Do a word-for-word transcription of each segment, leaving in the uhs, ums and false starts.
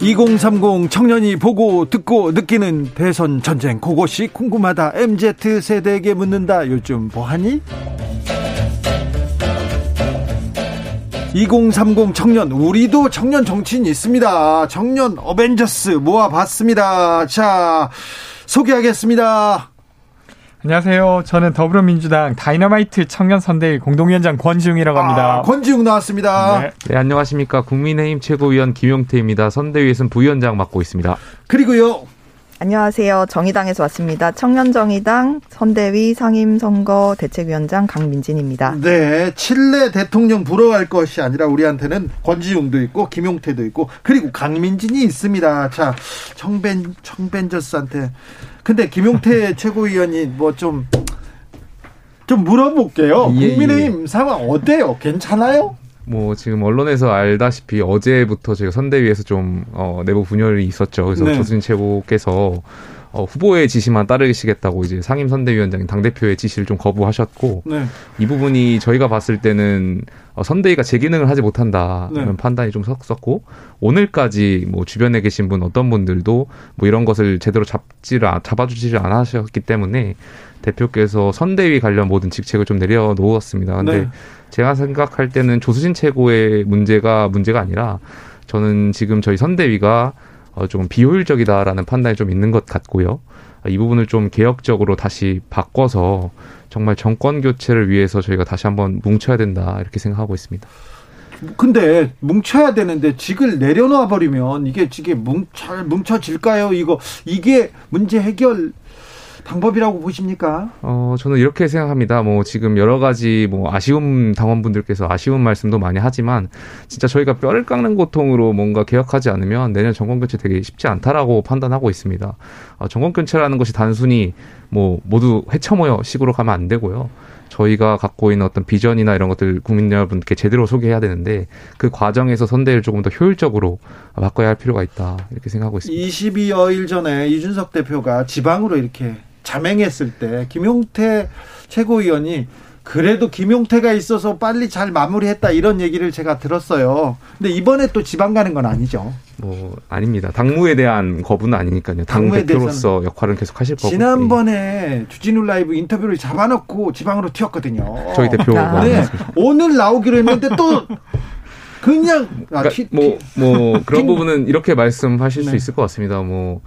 이공삼공 청년이 보고 듣고 느끼는 대선 전쟁, 그것이 궁금하다. 엠지 세대에게 묻는다. 요즘 뭐하니? 이공삼공 청년, 우리도 청년 정치인이 있습니다. 청년 어벤져스 모아봤습니다. 자, 소개하겠습니다. 안녕하세요. 저는 더불어민주당 다이너마이트 청년선대위 공동위원장 권지웅이라고 합니다. 아, 권지웅 나왔습니다. 네. 네, 안녕하십니까. 국민의힘 최고위원 김용태입니다. 선대위에서는 부위원장 맡고 있습니다. 그리고요. 안녕하세요. 정의당에서 왔습니다. 청년정의당 선대위 상임선거 대책위원장 강민진입니다. 네. 칠레 대통령 부러워할 것이 아니라 우리한테는 권지웅도 있고 김용태도 있고 그리고 강민진이 있습니다. 자, 청벤, 청벤저스한테. 근데 김용태 최고위원이 뭐 좀, 좀 물어볼게요. 예, 국민의힘 예. 상황 어때요? 괜찮아요? 뭐 지금 언론에서 알다시피 어제부터 저희가 선대위에서 좀 어, 내부 분열이 있었죠. 그래서 네. 조수진 최고께서 어, 후보의 지시만 따르시겠다고 이제 상임 선대위원장인 당 대표의 지시를 좀 거부하셨고 네. 이 부분이 저희가 봤을 때는 어, 선대위가 제 기능을 하지 못한다는 네. 판단이 좀 섰었고, 오늘까지 뭐 주변에 계신 분 어떤 분들도 뭐 이런 것을 제대로 잡지를 잡아주지를 않으셨기 때문에 대표께서 선대위 관련 모든 직책을 좀 내려놓았습니다. 근데 네. 제가 생각할 때는 조수진 최고의 문제가 문제가 아니라 저는 지금 저희 선대위가 좀 비효율적이다라는 판단이 좀 있는 것 같고요. 이 부분을 좀 개혁적으로 다시 바꿔서 정말 정권 교체를 위해서 저희가 다시 한번 뭉쳐야 된다, 이렇게 생각하고 있습니다. 근데 뭉쳐야 되는데 직을 내려놔 버리면 이게 이게 뭉쳐 뭉쳐질까요? 이거 이게 문제 해결 방법이라고 보십니까? 어, 저는 이렇게 생각합니다. 뭐 지금 여러 가지 뭐 아쉬운 당원분들께서 아쉬운 말씀도 많이 하지만 진짜 저희가 뼈를 깎는 고통으로 뭔가 개혁하지 않으면 내년 정권 교체 되게 쉽지 않다라고 판단하고 있습니다. 어, 정권 교체라는 것이 단순히 뭐 모두 헤쳐모여 식으로 가면 안 되고요. 저희가 갖고 있는 어떤 비전이나 이런 것들 국민 여러분께 제대로 소개해야 되는데 그 과정에서 선대를 조금 더 효율적으로 바꿔야 할 필요가 있다, 이렇게 생각하고 있습니다. 이십이여일 전에 이준석 대표가 지방으로 이렇게 자맹했을 때 김용태 최고위원이 그래도 김용태가 있어서 빨리 잘 마무리했다, 이런 얘기를 제가 들었어요. 근데 이번에 또 지방 가는 건 아니죠? 뭐 아닙니다. 당무에 대한 거부는 아니니까요. 당 대표로서 역할은 계속 하실 거고. 지난번에 주진우 라이브 인터뷰를 잡아놓고 지방으로 튀었거든요. 저희 대표가. 네, 오늘 나오기로 했는데 또 그냥 아, 그러니까 튀, 뭐, 뭐 그런 부분은 이렇게 말씀하실 네. 수 있을 것 같습니다. 뭐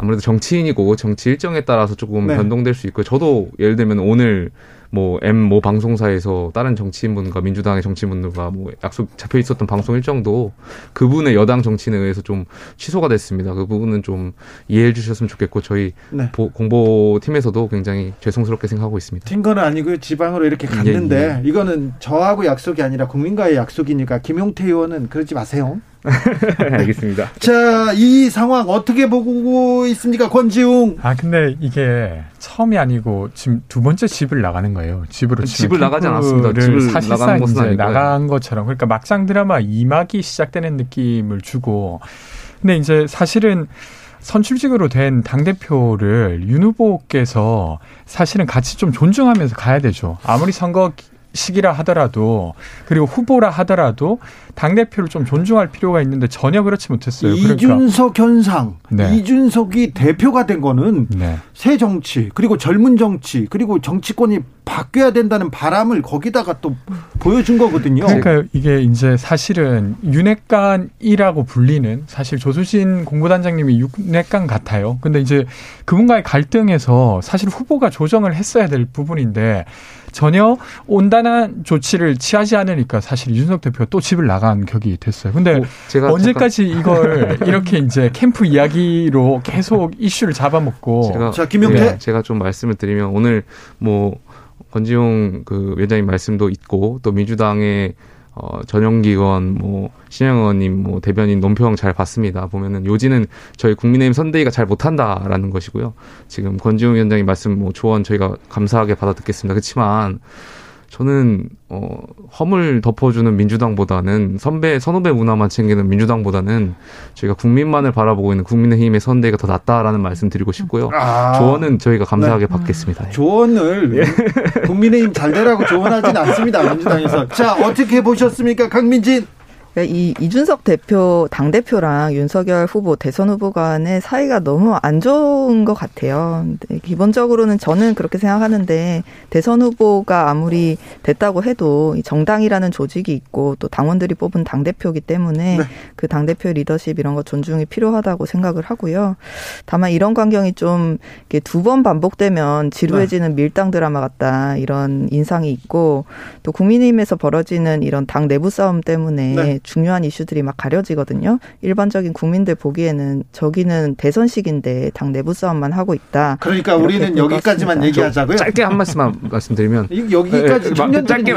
아무래도 정치인이고 정치 일정에 따라서 조금 네. 변동될 수 있고, 저도 예를 들면 오늘 뭐 M 모 방송사에서 다른 정치인분과 민주당의 정치인분들과 뭐 약속 잡혀 있었던 방송 일정도 그분의 여당 정치인에 의해서 좀 취소가 됐습니다. 그 부분은 좀 이해해 주셨으면 좋겠고 저희 네. 보, 공보팀에서도 굉장히 죄송스럽게 생각하고 있습니다. 튄 건 아니고요. 지방으로 이렇게 갔는데 예, 예. 이거는 저하고 약속이 아니라 국민과의 약속이니까 김용태 의원은 그러지 마세요. 알겠습니다. 자, 이 상황 어떻게 보고 있습니까, 권지웅? 아, 근데 이게 처음이 아니고 지금 두 번째 집을 나가는 거예요. 집으로 집을 나가지 않았습니다. 집을 사실상 이제 나간 것처럼, 그러니까 막상 드라마 이막이 시작되는 느낌을 주고, 근데 이제 사실은 선출직으로 된 당대표를 윤 후보께서 사실은 같이 좀 존중하면서 가야 되죠. 아무리 선거 시기라 하더라도, 그리고 후보라 하더라도 당대표를 좀 존중할 필요가 있는데 전혀 그렇지 못했어요. 이준석 그러니까. 현상, 네. 이준석이 대표가 된 거는 네. 새 정치, 그리고 젊은 정치, 그리고 정치권이 바뀌어야 된다는 바람을 거기다가 또 보여준 거거든요. 그러니까 이게 이제 사실은 윤핵관이라고 불리는, 사실 조수진 공보단장님이 윤핵관 같아요. 근데 이제 그분과의 갈등에서 사실 후보가 조정을 했어야 될 부분인데 전혀 온단한 조치를 취하지 않으니까 사실 이준석 대표가 또 집을 나간 격이 됐어요. 근데 뭐 언제까지 이걸 이렇게 이제 캠프 이야기로 계속 이슈를 잡아먹고. 제가, 자, 김용태. 네, 제가 좀 말씀을 드리면 오늘 뭐 권지웅 그 위원장님 말씀도 있고 또 민주당의 어, 전용기원, 뭐, 신영 의원님, 뭐, 대변인 논평 잘 봤습니다. 보면은 요지는 저희 국민의힘 선대위가 잘 못한다라는 것이고요. 지금 권지웅 위원장님 말씀, 뭐, 조언 저희가 감사하게 받아 듣겠습니다. 그렇지만 저는, 어, 허물 덮어주는 민주당보다는 선배, 선후배 문화만 챙기는 민주당보다는 저희가 국민만을 바라보고 있는 국민의힘의 선대위가 더 낫다라는 말씀 드리고 싶고요. 아, 조언은 저희가 감사하게 네. 받겠습니다. 조언을, 예. 국민의힘 잘 되라고 조언하진 않습니다. 민주당에서. 자, 어떻게 보셨습니까? 강민진. 이 이준석 대표, 당대표랑 윤석열 후보, 대선 후보 간의 사이가 너무 안 좋은 것 같아요. 기본적으로는 저는 그렇게 생각하는데, 대선 후보가 아무리 됐다고 해도 정당이라는 조직이 있고 또 당원들이 뽑은 당대표이기 때문에 네. 그 당대표 리더십 이런 거 존중이 필요하다고 생각을 하고요. 다만 이런 광경이 좀 두 번 반복되면 지루해지는 밀당 드라마 같다 이런 인상이 있고, 또 국민의힘에서 벌어지는 이런 당 내부 싸움 때문에 네. 중요한 이슈들이 막 가려지거든요. 일반적인 국민들 보기에는 저기는 대선식인데 당 내부 싸움만 하고 있다. 그러니까 우리는 여기까지만 얘기하자고요. 짧게 한 말씀만 말씀드리면 여기까지 짧게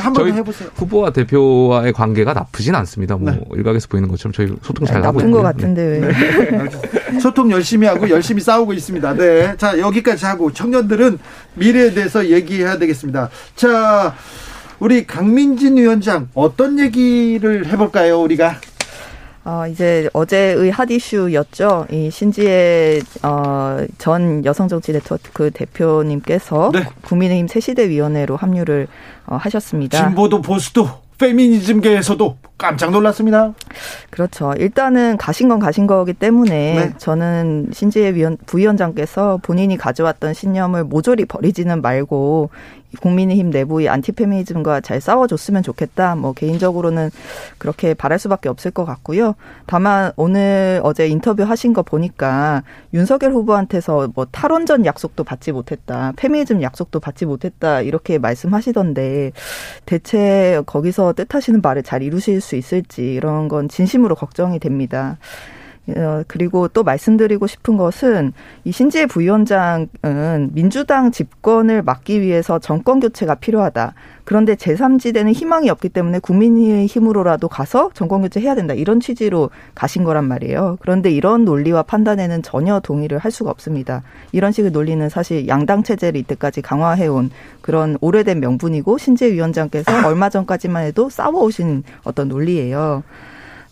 한번 해보세요. 후보와 대표와의 관계가 나쁘진 않습니다. 뭐 네. 일각에서 보이는 것처럼 저희 소통 잘 나쁜 하고 있는 것 같은데 왜? 네. 소통 열심히 하고 열심히 싸우고 있습니다. 네, 자 여기까지 하고 청년들은 미래에 대해서 얘기해야 되겠습니다. 자. 우리 강민진 위원장 어떤 얘기를 해볼까요? 우리가 어, 이제 어제의 핫 이슈였죠. 이 신지혜 어, 전 여성정치네트워크 대표님께서 네. 국민의힘 새시대위원회로 합류를 어, 하셨습니다. 진보도 보수도 페미니즘계에서도 깜짝 놀랐습니다. 그렇죠. 일단은 가신 건 가신 거기 때문에 네. 저는 신지혜 위원, 부위원장께서 본인이 가져왔던 신념을 모조리 버리지는 말고 국민의힘 내부의 안티페미니즘과 잘 싸워줬으면 좋겠다. 뭐 개인적으로는 그렇게 바랄 수밖에 없을 것 같고요. 다만 오늘 어제 인터뷰 하신 거 보니까 윤석열 후보한테서 뭐 탈원전 약속도 받지 못했다, 페미니즘 약속도 받지 못했다 이렇게 말씀하시던데 대체 거기서 뜻하시는 말을 잘 이루실 수 있을지 이런 건 진심으로 걱정이 됩니다. 그리고 또 말씀드리고 싶은 것은 이 신지혜 부위원장은 민주당 집권을 막기 위해서 정권교체가 필요하다. 그런데 제삼지대는 희망이 없기 때문에 국민의힘으로라도 가서 정권교체해야 된다. 이런 취지로 가신 거란 말이에요. 그런데 이런 논리와 판단에는 전혀 동의를 할 수가 없습니다. 이런 식의 논리는 사실 양당 체제를 이때까지 강화해온 그런 오래된 명분이고 신지혜 위원장께서 얼마 전까지만 해도 싸워오신 어떤 논리예요.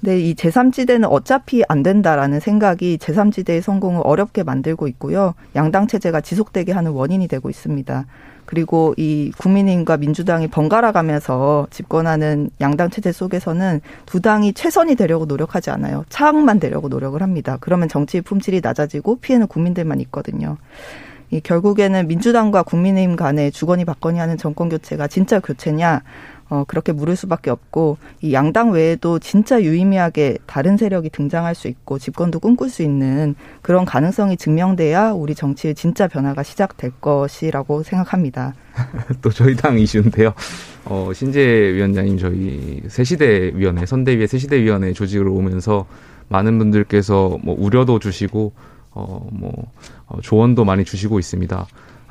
네, 이 제삼지대는 어차피 안 된다라는 생각이 제삼지대의 성공을 어렵게 만들고 있고요. 양당 체제가 지속되게 하는 원인이 되고 있습니다. 그리고 이 국민의힘과 민주당이 번갈아 가면서 집권하는 양당 체제 속에서는 두 당이 최선이 되려고 노력하지 않아요. 차악만 되려고 노력을 합니다. 그러면 정치의 품질이 낮아지고 피해는 국민들만 있거든요. 이 결국에는 민주당과 국민의힘 간의 주거니 받거니 하는 정권교체가 진짜 교체냐 어, 그렇게 물을 수밖에 없고, 이 양당 외에도 진짜 유의미하게 다른 세력이 등장할 수 있고 집권도 꿈꿀 수 있는 그런 가능성이 증명돼야 우리 정치의 진짜 변화가 시작될 것이라고 생각합니다. 또 저희 당 이슈인데요. 어, 신지혜 위원장님 저희 새시대위원회, 선대위의 새시대위원회 조직으로 오면서 많은 분들께서 뭐 우려도 주시고 어, 뭐 어, 조언도 많이 주시고 있습니다.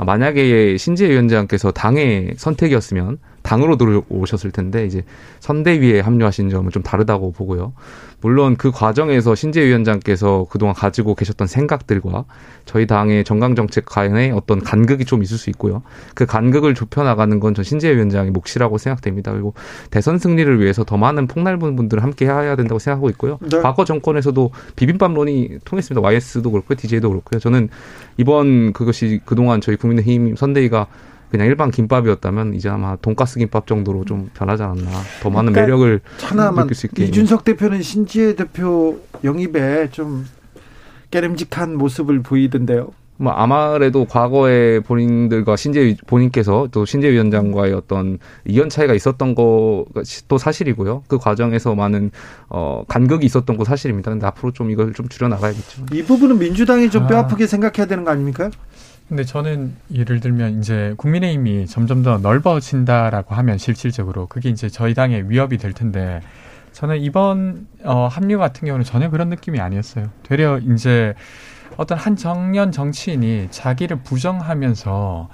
만약에 신지혜 위원장께서 당의 선택이었으면 당으로 들어오셨을 텐데 이제 선대위에 합류하신 점은 좀 다르다고 보고요. 물론 그 과정에서 신지혜 위원장께서 그동안 가지고 계셨던 생각들과 저희 당의 정강정책 간의 어떤 간극이 좀 있을 수 있고요. 그 간극을 좁혀나가는 건 전 신지혜 위원장의 몫이라고 생각됩니다. 그리고 대선 승리를 위해서 더 많은 폭넓은 분들을 함께해야 된다고 생각하고 있고요. 네. 과거 정권에서도 비빔밥론이 통했습니다. 와이에스도 그렇고요. 디제이도 그렇고요. 저는 이번 그것이 그동안 저희 국민의힘 선대위가 그냥 일반 김밥이었다면 이제 아마 돈가스 김밥 정도로 좀 변하지 않았나. 더 많은 그러니까 매력을 느낄 수 있게. 이준석 대표는 신지혜 대표 영입에 좀 깨름직한 모습을 보이던데요. 뭐 아마래도 과거에 본인들과 신재 본인께서 또 신재 위원장과의 어떤 이견 차이가 있었던 것이 또 사실이고요. 그 과정에서 많은 어, 간극이 있었던 거 사실입니다. 근데 앞으로 좀 이걸 좀 줄여 나가야겠죠. 이 부분은 민주당이 좀 뼈아프게 아. 생각해야 되는 거 아닙니까? 근데 저는 예를 들면 이제 국민의힘이 점점 더 넓어진다라고 하면 실질적으로 그게 이제 저희 당의 위협이 될 텐데 저는 이번 어, 합류 같은 경우는 전혀 그런 느낌이 아니었어요. 되려 이제 어떤 한 청년 정치인이 자기를 부정하면서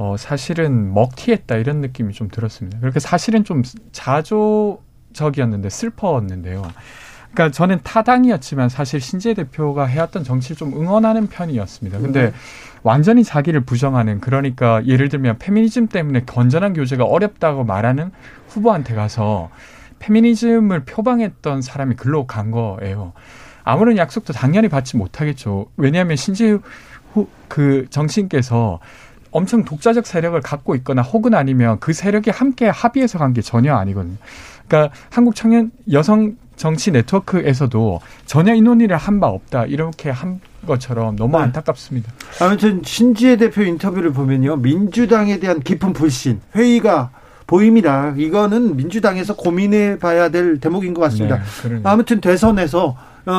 어, 사실은 먹튀했다 이런 느낌이 좀 들었습니다. 그렇게 사실은 좀 자조적이었는데 슬퍼했는데요. 그러니까 저는 타당이었지만 사실 신지혜 대표가 해왔던 정치를 좀 응원하는 편이었습니다. 근데 음. 완전히 자기를 부정하는, 그러니까 예를 들면 페미니즘 때문에 건전한 교제가 어렵다고 말하는 후보한테 가서 페미니즘을 표방했던 사람이 글로 간 거예요. 아무런 약속도 당연히 받지 못하겠죠. 왜냐하면 신지혜 후, 그 정치인께서 엄청 독자적 세력을 갖고 있거나 혹은 아니면 그 세력이 함께 합의해서 간 게 전혀 아니거든요. 그러니까 한국 청년 여성 정치 네트워크에서도 전혀 인원이를 한 바 없다 이렇게 한 것처럼 너무 네. 안타깝습니다. 아무튼 신지혜 대표 인터뷰를 보면요, 민주당에 대한 깊은 불신, 회의가 보입니다. 이거는 민주당에서 고민해봐야 될 대목인 것 같습니다. 네, 아무튼 대선에서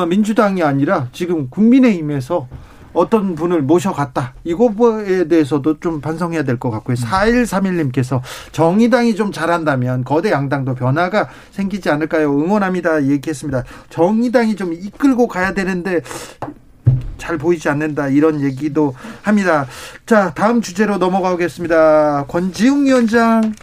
민주당이 아니라 지금 국민의힘에서 어떤 분을 모셔갔다, 이거에 대해서도 좀 반성해야 될 것 같고요. 사일삼일 님께서 정의당이 좀 잘한다면 거대 양당도 변화가 생기지 않을까요? 응원합니다 얘기했습니다. 정의당이 좀 이끌고 가야 되는데 잘 보이지 않는다 이런 얘기도 합니다. 자, 다음 주제로 넘어가겠습니다. 권지웅 위원장.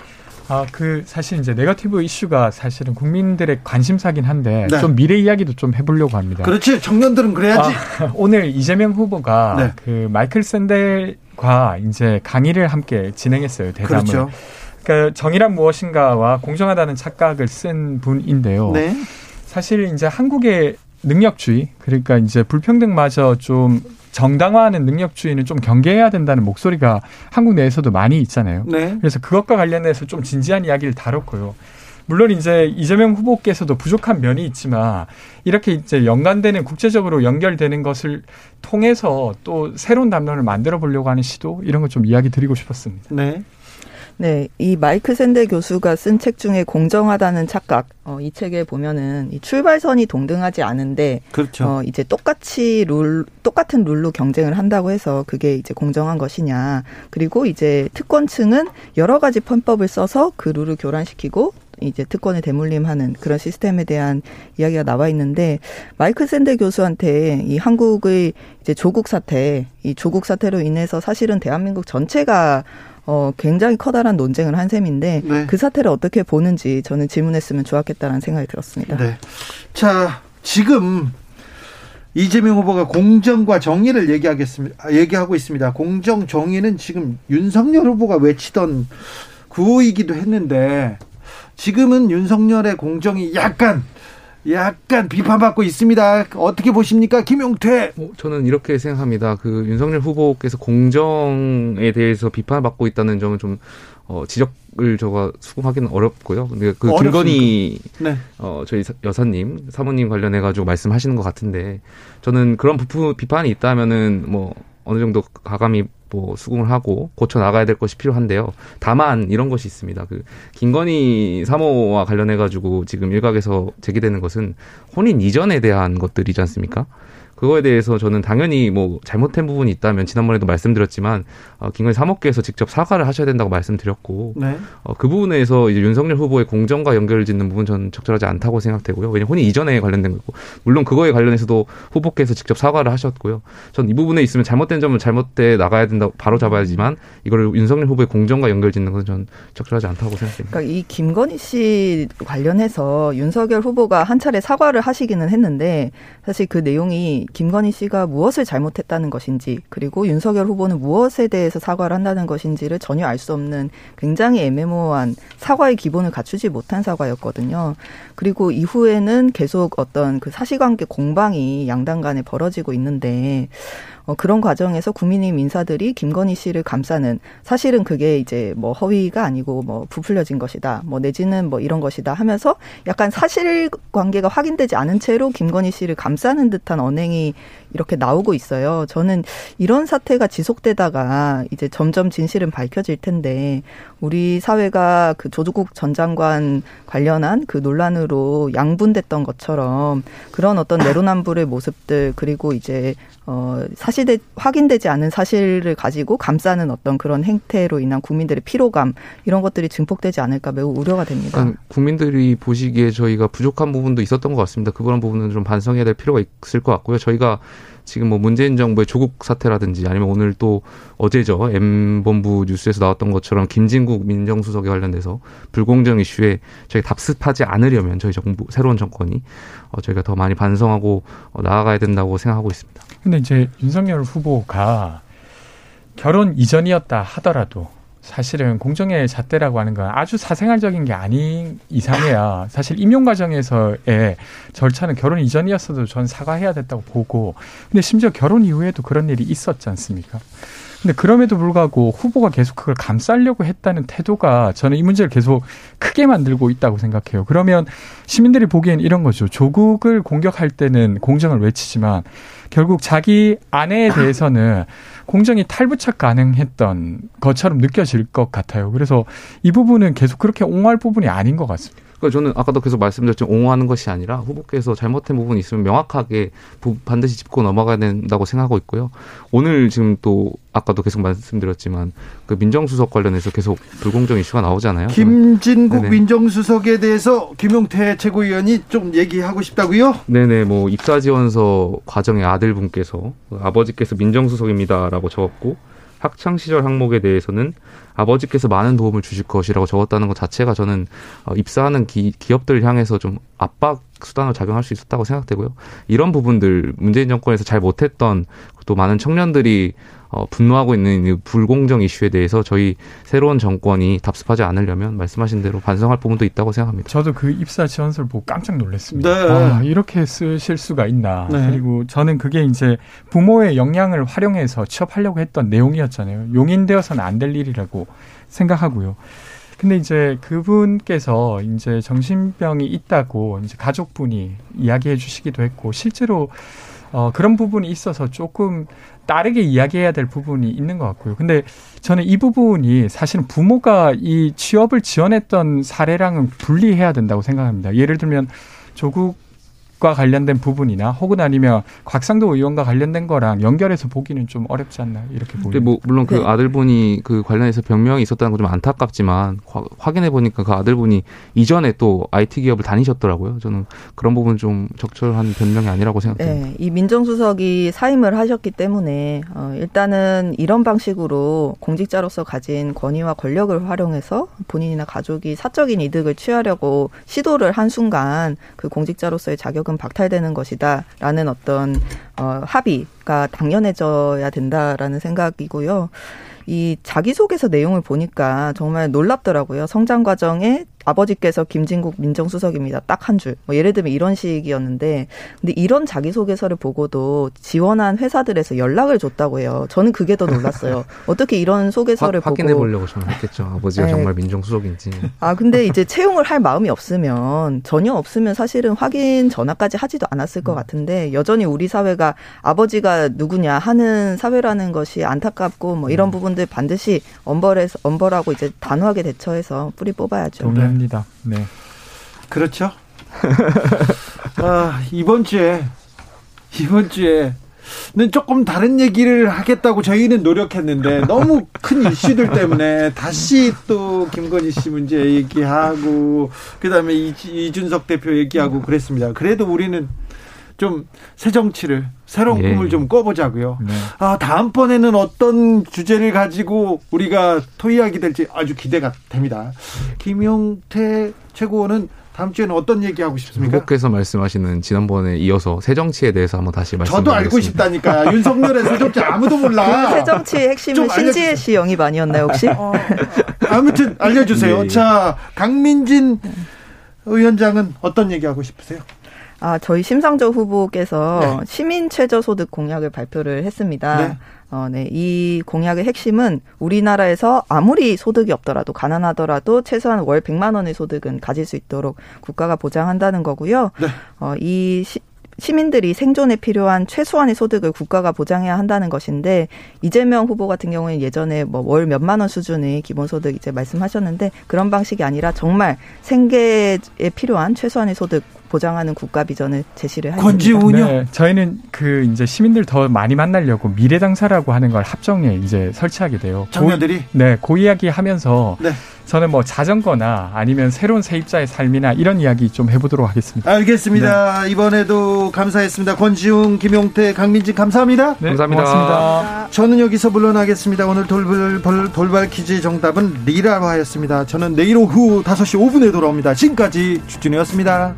아, 그 사실 이제 네거티브 이슈가 사실은 국민들의 관심사긴 한데 네. 좀 미래 이야기도 좀 해보려고 합니다. 그렇지, 청년들은 그래야지. 아, 오늘 이재명 후보가 네. 그 마이클 샌델과 이제 강의를 함께 진행했어요, 대담을. 그렇죠. 그러니까 정의란 무엇인가와 공정하다는 착각을 쓴 분인데요. 네. 사실 이제 한국의 능력주의, 그러니까 이제 불평등마저 좀 정당화하는 능력주의는 좀 경계해야 된다는 목소리가 한국 내에서도 많이 있잖아요. 네. 그래서 그것과 관련해서 좀 진지한 이야기를 다뤘고요. 물론 이제 이재명 후보께서도 부족한 면이 있지만 이렇게 이제 연관되는, 국제적으로 연결되는 것을 통해서 또 새로운 담론을 만들어 보려고 하는 시도, 이런 걸 좀 이야기 드리고 싶었습니다. 네. 네, 이 마이클 샌델 교수가 쓴 책 중에 공정하다는 착각, 어, 이 책에 보면은 이 출발선이 동등하지 않은데, 그렇죠. 어, 이제 똑같이 룰, 똑같은 룰로 경쟁을 한다고 해서 그게 이제 공정한 것이냐. 그리고 이제 특권층은 여러 가지 편법을 써서 그 룰을 교란시키고, 이제 특권에 대물림하는 그런 시스템에 대한 이야기가 나와 있는데, 마이클 샌델 교수한테 이 한국의 이제 조국 사태, 이 조국 사태로 인해서 사실은 대한민국 전체가 어, 굉장히 커다란 논쟁을 한 셈인데 네. 그 사태를 어떻게 보는지 저는 질문했으면 좋았겠다라는 생각이 들었습니다. 네. 자, 지금 이재명 후보가 공정과 정의를 얘기하겠습니다. 얘기하고 있습니다. 공정, 정의는 지금 윤석열 후보가 외치던 구호이기도 했는데 지금은 윤석열의 공정이 약간 약간 비판받고 있습니다. 어떻게 보십니까, 김용태? 저는 이렇게 생각합니다. 그 윤석열 후보께서 공정에 대해서 비판받고 있다는 점은 좀 어, 지적을 제가 수긍하기는 어렵고요. 근데 그 김건희 네. 어, 저희 여사님, 사모님 관련해 가지고 말씀하시는 것 같은데 저는 그런 부부 비판이 있다면은 뭐 어느 정도 가감이 뭐 수긍을 하고 고쳐 나가야 될 것이 필요한데요. 다만 이런 것이 있습니다. 그 김건희 사모와 관련해 가지고 지금 일각에서 제기되는 것은 혼인 이전에 대한 것들이지 않습니까? 그거에 대해서 저는 당연히 뭐 잘못된 부분이 있다면 지난번에도 말씀드렸지만 어, 김건희 사모께서 직접 사과를 하셔야 된다고 말씀드렸고 네. 어, 그 부분에서 이제 윤석열 후보의 공정과 연결을 짓는 부분 저는 적절하지 않다고 생각되고요. 왜냐하면 혼인 이전에 관련된 거고, 물론 그거에 관련해서도 후보께서 직접 사과를 하셨고요. 전 이 부분에 있으면 잘못된 점은 잘못돼 나가야 된다고 바로 잡아야지만 이걸 윤석열 후보의 공정과 연결 짓는 것은 저는 적절하지 않다고 생각됩니다. 그러니까 이 김건희 씨 관련해서 윤석열 후보가 한 차례 사과를 하시기는 했는데 사실 그 내용이 김건희 씨가 무엇을 잘못했다는 것인지, 그리고 윤석열 후보는 무엇에 대해서 사과를 한다는 것인지를 전혀 알 수 없는 굉장히 애매모호한, 사과의 기본을 갖추지 못한 사과였거든요. 그리고 이후에는 계속 어떤 그 사실관계 공방이 양당 간에 벌어지고 있는데 어, 그런 과정에서 국민의힘 인사들이 김건희 씨를 감싸는, 사실은 그게 이제 뭐 허위가 아니고 뭐 부풀려진 것이다, 뭐 내지는 뭐 이런 것이다 하면서 약간 사실관계가 확인되지 않은 채로 김건희 씨를 감싸는 듯한 언행이 이렇게 나오고 있어요. 저는 이런 사태가 지속되다가 이제 점점 진실은 밝혀질 텐데 우리 사회가 그 조국 전 장관 관련한 그 논란으로 양분됐던 것처럼 그런 어떤 내로남불의 모습들, 그리고 이제 어, 사실 확인되지 않은 사실을 가지고 감싸는 어떤 그런 행태로 인한 국민들의 피로감, 이런 것들이 증폭되지 않을까 매우 우려가 됩니다. 그러니까 국민들이 보시기에 저희가 부족한 부분도 있었던 것 같습니다. 그런 부분은 좀 반성해야 될 필요가 있을 것 같고요. 저희가 지금 뭐 문재인 정부의 조국 사태라든지 아니면 오늘 또 어제죠. M본부 뉴스에서 나왔던 것처럼 김진국 민정수석에 관련돼서 불공정 이슈에 저희 답습하지 않으려면 저희 정부, 새로운 정권이 어, 저희가 더 많이 반성하고 어, 나아가야 된다고 생각하고 있습니다. 근데 이제 윤석열 후보가 결혼 이전이었다 하더라도 사실은 공정의 잣대라고 하는 건 아주 사생활적인 게 아닌 이상해야 사실 임용 과정에서의 절차는 결혼 이전이었어도 전 사과해야 됐다고 보고, 근데 심지어 결혼 이후에도 그런 일이 있었지 않습니까? 근데 그럼에도 불구하고 후보가 계속 그걸 감싸려고 했다는 태도가 저는 이 문제를 계속 크게 만들고 있다고 생각해요. 그러면 시민들이 보기엔 이런 거죠. 조국을 공격할 때는 공정을 외치지만 결국 자기 아내에 대해서는 공정이 탈부착 가능했던 것처럼 느껴질 것 같아요. 그래서 이 부분은 계속 그렇게 옹호할 부분이 아닌 것 같습니다. 그러니까 저는 아까도 계속 말씀드렸지만 옹호하는 것이 아니라 후보께서 잘못된 부분이 있으면 명확하게 반드시 짚고 넘어가야 된다고 생각하고 있고요. 오늘 지금 또 아까도 계속 말씀드렸지만 그 민정수석 관련해서 계속 불공정 이슈가 나오잖아요. 김진국 네네. 민정수석에 대해서 김용태 최고위원이 좀 얘기하고 싶다고요? 네네. 뭐 입사지원서 과정의 아들분께서 아버지께서 민정수석입니다라고 적었고 학창시절 항목에 대해서는 아버지께서 많은 도움을 주실 것이라고 적었다는 것 자체가 저는 입사하는 기, 기업들 향해서 좀 압박 수단을 작용할 수 있었다고 생각되고요. 이런 부분들 문재인 정권에서 잘 못했던 또 많은 청년들이 분노하고 있는 불공정 이슈에 대해서 저희 새로운 정권이 답습하지 않으려면 말씀하신 대로 반성할 부분도 있다고 생각합니다. 저도 그 입사 지원서를 보고 깜짝 놀랐습니다. 네. 아, 이렇게 쓰실 수가 있나. 네. 그리고 저는 그게 이제 부모의 역량을 활용해서 취업하려고 했던 내용이었잖아요. 용인되어서는 안 될 일이라고 생각하고요. 근데 이제 그분께서 이제 정신병이 있다고 이제 가족분이 이야기해 주시기도 했고, 실제로 어, 그런 부분이 있어서 조금 다르게 이야기해야 될 부분이 있는 것 같고요. 근데 저는 이 부분이 사실은 부모가 이 취업을 지원했던 사례랑은 분리해야 된다고 생각합니다. 예를 들면 조국과 관련된 부분이나 혹은 아니면 곽상도 의원과 관련된 거랑 연결해서 보기는 좀 어렵지 않나 이렇게 보입니다. 뭐 물론 그 네. 아들분이 그 관련해서 병명이 있었다는 건 좀 안타깝지만 화, 확인해 보니까 그 아들분이 이전에 또 아이티 기업을 다니셨더라고요. 저는 그런 부분 좀 적절한 변명이 아니라고 생각합니다. 네, 이 민정수석이 사임을 하셨기 때문에 어, 일단은 이런 방식으로 공직자로서 가진 권위와 권력을 활용해서 본인이나 가족이 사적인 이득을 취하려고 시도를 한 순간 그 공직자로서의 자격은 박탈되는 것이다라는 어떤 어, 합의가 당연해져야 된다라는 생각이고요. 이 자기소개서 내용을 보니까 정말 놀랍더라고요. 성장 과정에 아버지께서 김진국 민정수석입니다. 딱 한 줄. 뭐 예를 들면 이런 식이었는데, 근데 이런 자기소개서를 보고도 지원한 회사들에서 연락을 줬다고 해요. 저는 그게 더 놀랐어요. 어떻게 이런 소개서를 화, 보고. 확인해 보려고 저는 했겠죠. 아버지가 네. 정말 민정수석인지. 아, 근데 이제 채용을 할 마음이 없으면, 전혀 없으면 사실은 확인 전화까지 하지도 않았을 것 같은데, 여전히 우리 사회가 아버지가 누구냐 하는 사회라는 것이 안타깝고, 뭐 이런 음. 부분들 반드시 엄벌해서, 엄벌하고 이제 단호하게 대처해서 뿌리 뽑아야죠. 동네. 네. 그렇죠. 아, 이번 주에 이번 주에는 조금 다른 얘기를 하겠다고 저희는 노력했는데 너무 큰 이슈들 때문에 다시 또 김건희 씨 문제 얘기하고 그다음에 이준석 대표 얘기하고 그랬습니다. 그래도 우리는 좀 새 정치를 새로운 예. 꿈을 좀 꿔보자고요. 네. 아, 다음번에는 어떤 주제를 가지고 우리가 토의하게 될지 아주 기대가 됩니다. 김용태 최고는 다음 주에는 어떤 얘기하고 싶습니까? 후보께서 말씀하시는 지난번에 이어서 새 정치에 대해서 한번 다시 말씀드리겠습니다. 저도 알고 싶다니까. 윤석열의 새 정치 아무도 몰라. 새 정치의 핵심은 신지혜 씨 영입 아니었나요 혹시? 어, 아무튼 알려주세요. 네. 자, 강민진 위원장은 어떤 얘기하고 싶으세요? 아, 저희 심상정 후보께서 네. 시민 최저소득 공약을 발표를 했습니다. 네. 어, 네. 이 공약의 핵심은 우리나라에서 아무리 소득이 없더라도 가난하더라도 최소한 월 백만 원의 소득은 가질 수 있도록 국가가 보장한다는 거고요. 네. 어, 이 시, 시민들이 생존에 필요한 최소한의 소득을 국가가 보장해야 한다는 것인데, 이재명 후보 같은 경우에는 예전에 뭐 월 몇만 원 수준의 기본소득 이제 말씀하셨는데, 그런 방식이 아니라 정말 생계에 필요한 최소한의 소득 보장하는 국가 비전을 제시를 하는 권지웅요. 네, 저희는 그 이제 시민들 더 많이 만나려고 미래당사라고 하는 걸 합정에 이제 설치하게 돼요. 청년들이 네, 그 이야기하면서 네. 저는 뭐 자전거나 아니면 새로운 세입자의 삶이나 이런 이야기 좀 해보도록 하겠습니다. 알겠습니다. 네. 이번에도 감사했습니다. 권지웅, 김용태, 강민진 감사합니다. 네, 감사합니다. 고맙습니다. 저는 여기서 물러나겠습니다. 오늘 돌발, 돌발 퀴즈 정답은 리라화였습니다. 저는 내일 오후 다섯 시 오 분에 돌아옵니다. 지금까지 주진우였습니다.